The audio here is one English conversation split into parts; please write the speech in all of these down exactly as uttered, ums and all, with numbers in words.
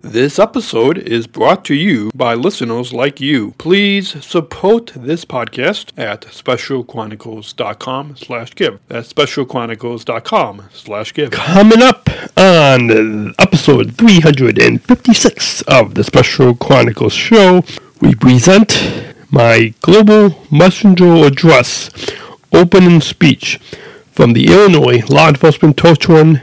This episode is brought to you by listeners like you. Please support this podcast at special chronicles dot com slash give. That's special chronicles dot com slash give. Coming up on episode three fifty-six of the Special Chronicles show, we present my Global Messenger Address opening speech from the Illinois Law Enforcement Torch Run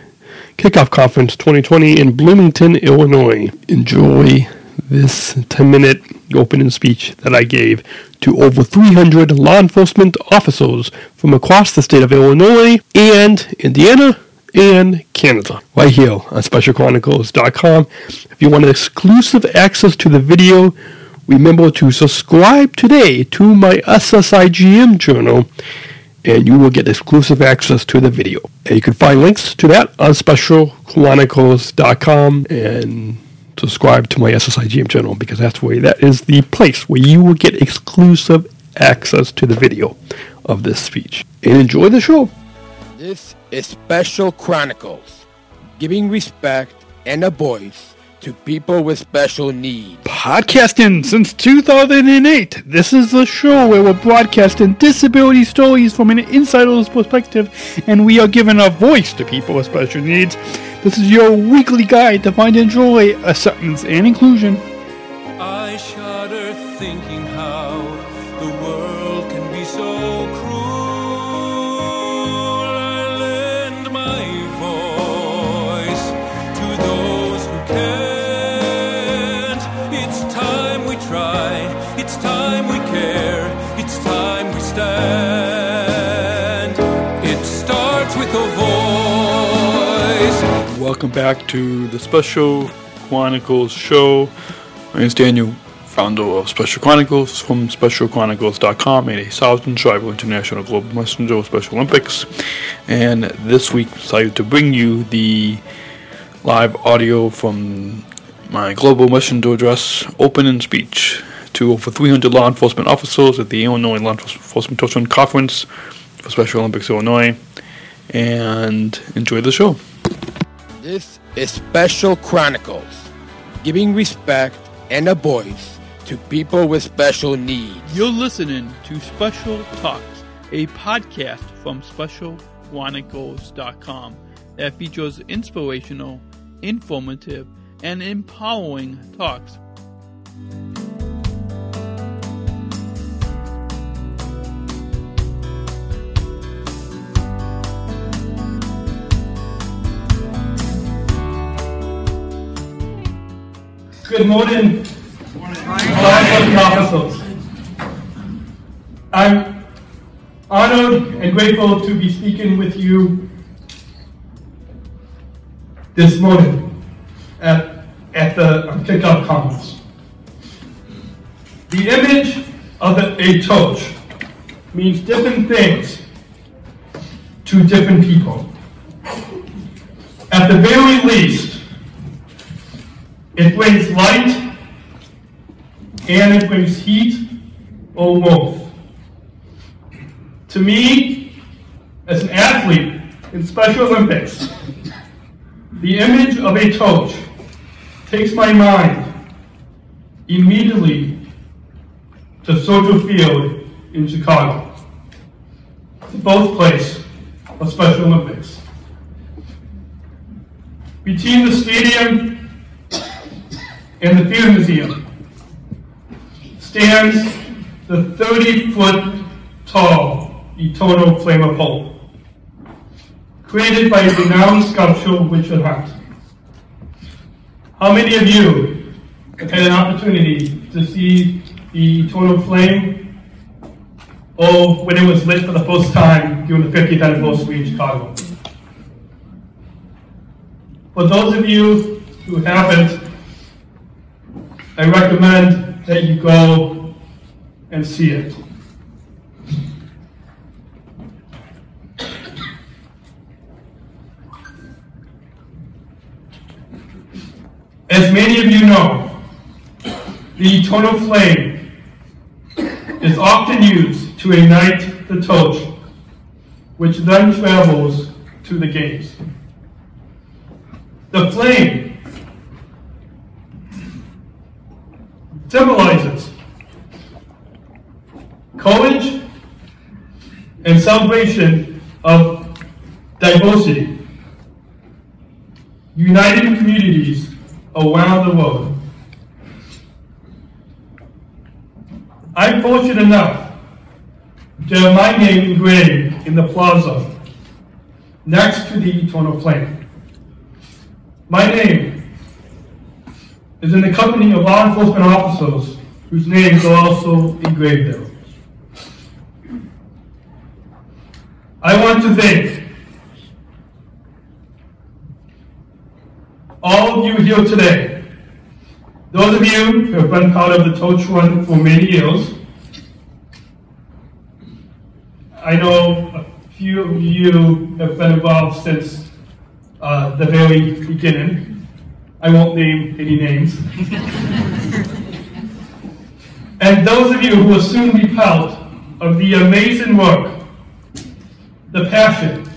Kickoff Conference twenty twenty in Bloomington, Illinois. Enjoy this ten-minute opening speech that I gave to over three hundred law enforcement officers from across the state of Illinois and Indiana and Canada, right here on special chronicles dot com. If you want exclusive access to the video, remember to subscribe today to my S S I G M journal, and you will get exclusive access to the video. And you can find links to that on special chronicles dot com, and subscribe to my S S I G M channel, because that's where, that is the place where you will get exclusive access to the video of this speech. And enjoy the show. This is Special Chronicles, giving respect and a voice to people with special needs. Podcasting since two thousand eight, this is the show where we're broadcasting disability stories from an insider's perspective, and we are giving a voice to people with special needs. This is your weekly guide to find and enjoy acceptance and inclusion. I shudder thinking how the world can be so cruel. I lend my voice to those who care. It's time we care, it's time we stand. It starts with a voice. Welcome back to the Special Chronicles show. My name is Daniel, founder of Special Chronicles, from special chronicles dot com, and a Southern Tribal International Global Messenger of Special Olympics. And this week, I'm excited to bring you the live audio from my Global Messenger Address opening speech to over three hundred law enforcement officers at the Illinois Law Enforcement Torch Run Conference for Special Olympics Illinois, and enjoy the show. This is Special Chronicles, giving respect and a voice to people with special needs. You're listening to Special Talks, a podcast from special chronicles dot com that features inspirational, informative, and empowering talks. Good morning, officers. I'm honored and grateful to be speaking with you this morning at, at the kickoff conference. The image of the, a torch means different things to different people. At the very least, it brings light, and it brings heat or warmth. To me, as an athlete in Special Olympics, the image of a torch takes my mind immediately to Soldier Field in Chicago, the birthplace of Special Olympics. Between the stadium and the Field Museum stands the thirty-foot-tall Eternal Flame of Hope, created by renowned sculptor Richard Hunt. How many of you have had an opportunity to see the Eternal Flame, or when it was lit for the first time during the fiftieth anniversary in Chicago? For those of you who haven't, I recommend that you go and see it. As many of you know, the Eternal Flame is often used to ignite the torch, which then travels to the gates. The flame symbolizes courage and celebration of diversity, uniting communities around the world. I'm fortunate enough to have my name engraved in the plaza next to the Eternal Flame. My name is in the company of law enforcement officers whose names are also engraved there. I want to thank all of you here today, those of you who have been part of the Torch Run for many years. I know a few of you have been involved since uh, the very beginning. I won't name any names. And those of you who will soon be part of the amazing work, the passion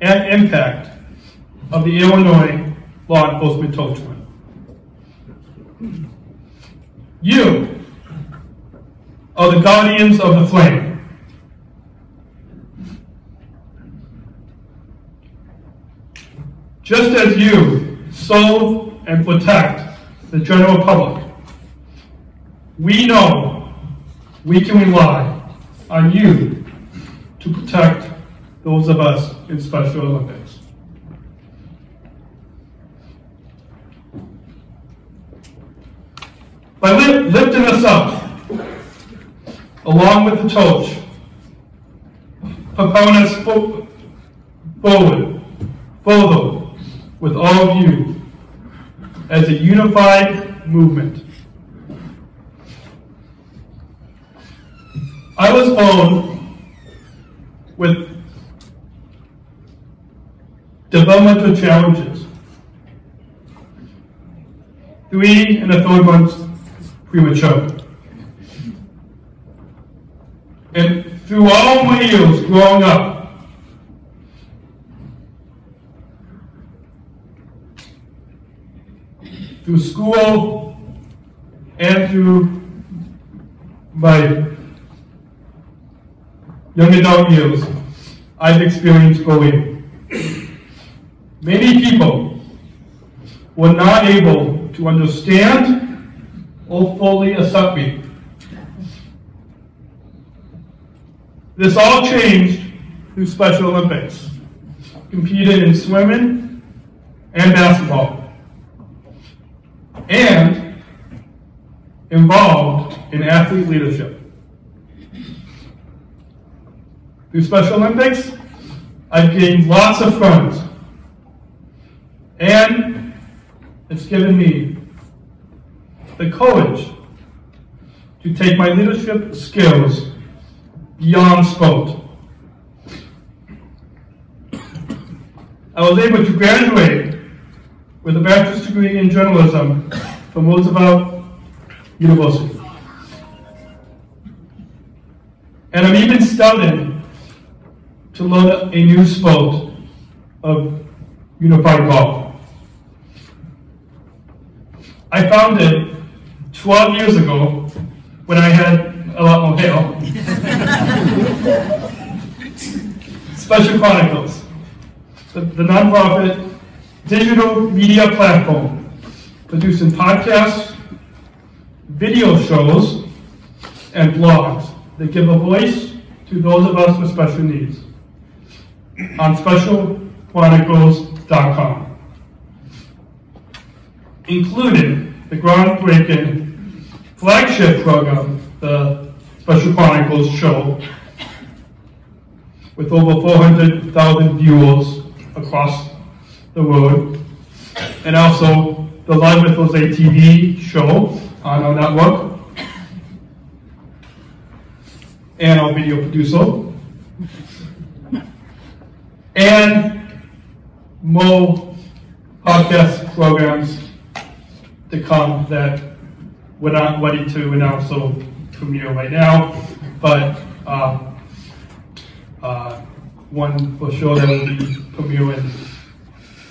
and impact of the Illinois Law Enforcement Torch Run. You are the guardians of the flame. Just as you serve and protect the general public, we know we can rely on you to protect those of us in Special Olympics. By li- lifting us up, along with the torch, propelling us fo- forward, further with all of you as a unified movement. I was born with developmental challenges, three and a third months premature. And through all my years growing up, through school and through my young adult years, I've experienced bullying. Many people were not able to understand or fully accept me. This all changed through Special Olympics. Competed in swimming and basketball, and involved in athlete leadership. Through Special Olympics, I've gained lots of friends, and it's given me the courage to take my leadership skills beyond sport. I was able to graduate with a bachelor's degree in journalism from Roosevelt University. And I'm even studying to learn a new sport of unified law. I founded twelve years ago when I had a lot more hair. Special Chronicles, the, the nonprofit digital media platform producing podcasts, video shows, and blogs that give a voice to those of us with special needs. On special chronicles dot com, including the groundbreaking flagship program, the Special Chronicles Show, with over four hundred thousand viewers across the world, and also the Live with Jose T V show on our network, and our video producer, and more podcast programs to come that we're not ready to announce so premiere right now, but uh, uh, one for sure that will be premiering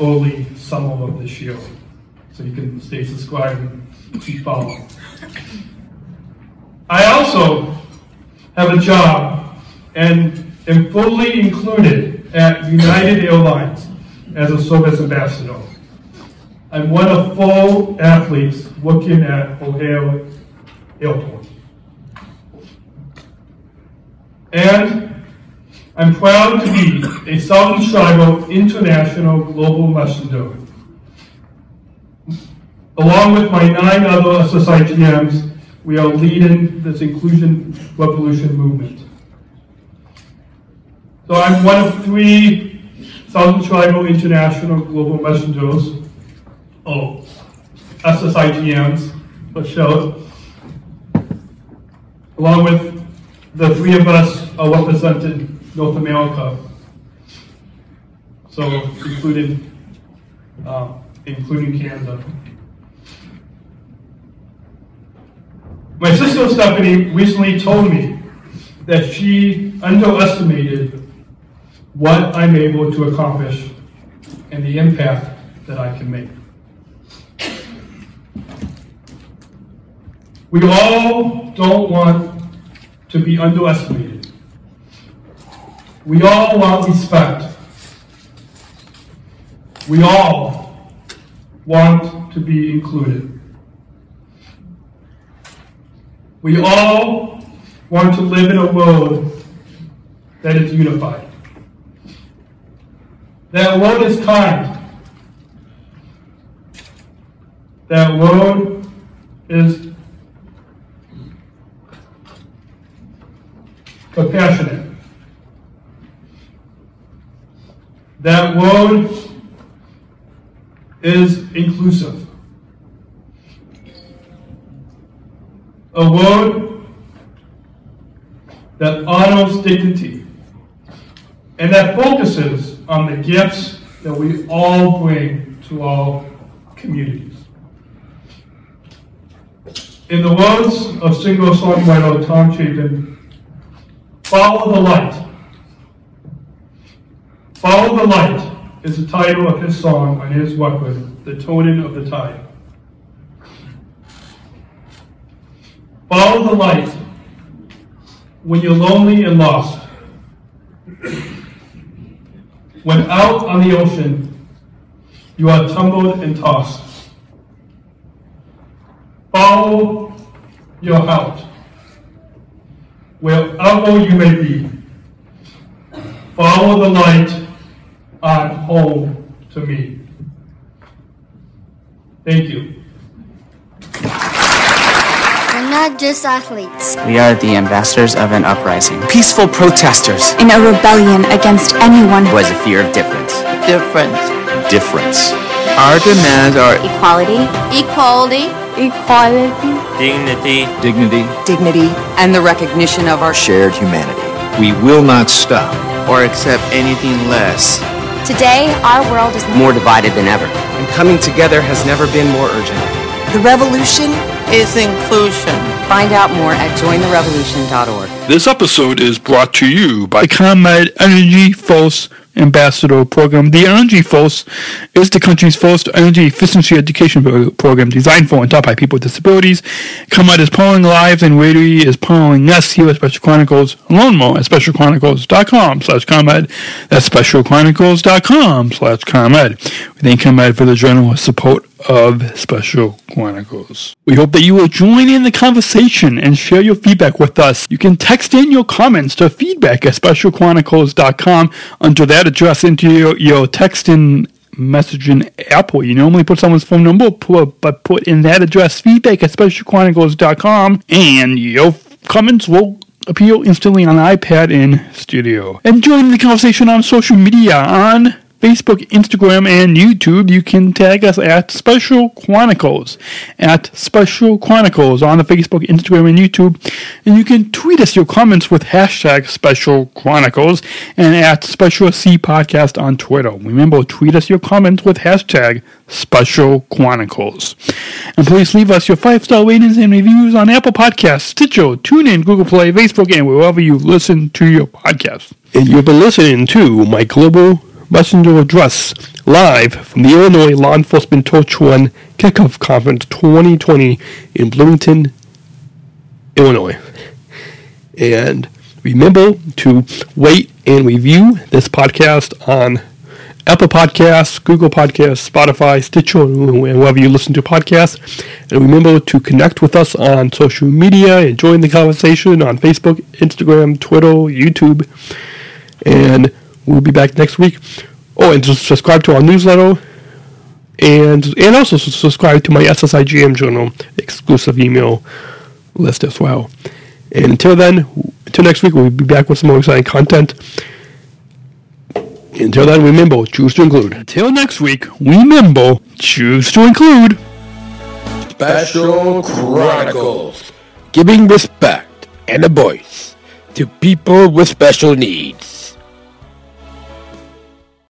early summer of this year. so you can stay subscribed and keep following. I also have a job and am fully included at United Airlines as a service ambassador. I'm one of four athletes working at Ohio Airport. And I'm proud to be a Southern Tribal International Global Messenger, along with my nine other S S I G Ms. We are leading this inclusion revolution movement. So I'm one of three Southern Tribal International Global Messengers, or S S I G Ms, for sure. Along with the three of us are represented North America, so including uh, including Canada. My sister Stephanie recently told me that she underestimated what I'm able to accomplish and the impact that I can make. We all don't want to be underestimated. We all want respect. We all want to be included. We all want to live in a world that is unified. That world is kind. That world is compassionate. That world is inclusive. A world that honors dignity and that focuses on the gifts that we all bring to our communities. In the words of singer-songwriter Tom Chapin, "Follow the light." "Follow the light" is the title of his song on his record, The Toning of the Tide. Follow the light when you're lonely and lost, when out on the ocean you are tumbled and tossed. Follow your heart, wherever you may be. Follow the light, I'm home to me. Thank you. Not just athletes. We are the ambassadors of an uprising. Peaceful protesters. In a rebellion against anyone who has a fear of difference. Difference. Difference. Our demands are equality. Equality. Equality. Dignity. Dignity. Dignity. And the recognition of our shared humanity. We will not stop or accept anything less. Today, our world is more divided than ever. And coming together has never been more urgent. The revolution is inclusion. Find out more at join the revolution dot org. This episode is brought to you by the ComEd Energy Force Ambassador Program. The Energy Force is the country's first energy efficiency education program designed for and taught by people with disabilities. ComEd is powering lives, and Rotary is powering us here at Special Chronicles. Learn more at special chronicles dot com slash ComEd. That's special chronicles dot com slash ComEd. We thank ComEd for the general support of Special Chronicles. We hope that you will join in the conversation and share your feedback with us. You can text in your comments to feedback at special chronicles dot com under that address into your, your text in messaging app where you normally put someone's phone number, but put in that address feedback at special chronicles dot com and your comments will appear instantly on iPad in studio. And join the conversation on social media on Facebook, Instagram, and YouTube. You can tag us at Special Chronicles, at Special Chronicles on the Facebook, Instagram, and YouTube. And you can tweet us your comments with hashtag Special Chronicles and at Special C Podcast on Twitter. Remember, tweet us your comments with hashtag Special Chronicles. And please leave us your five-star ratings and reviews on Apple Podcasts, Stitcher, TuneIn, Google Play, Facebook, and wherever you listen to your podcasts. And you've been listening to my global messenger address live from the Illinois Law Enforcement Torch Run Kickoff Conference twenty twenty in Bloomington, Illinois. And remember to rate and review this podcast on Apple Podcasts, Google Podcasts, Spotify, Stitcher, and wherever you listen to podcasts. And remember to connect with us on social media and join the conversation on Facebook, Instagram, Twitter, YouTube. And we'll be back next week. Oh, and just subscribe to our newsletter. And and also subscribe to my S S I G M journal exclusive email list as well. And until then, until next week, we'll be back with some more exciting content. Until then, remember, choose to include. Until next week, remember, choose to include. Special Chronicles. Giving respect and a voice to people with special needs.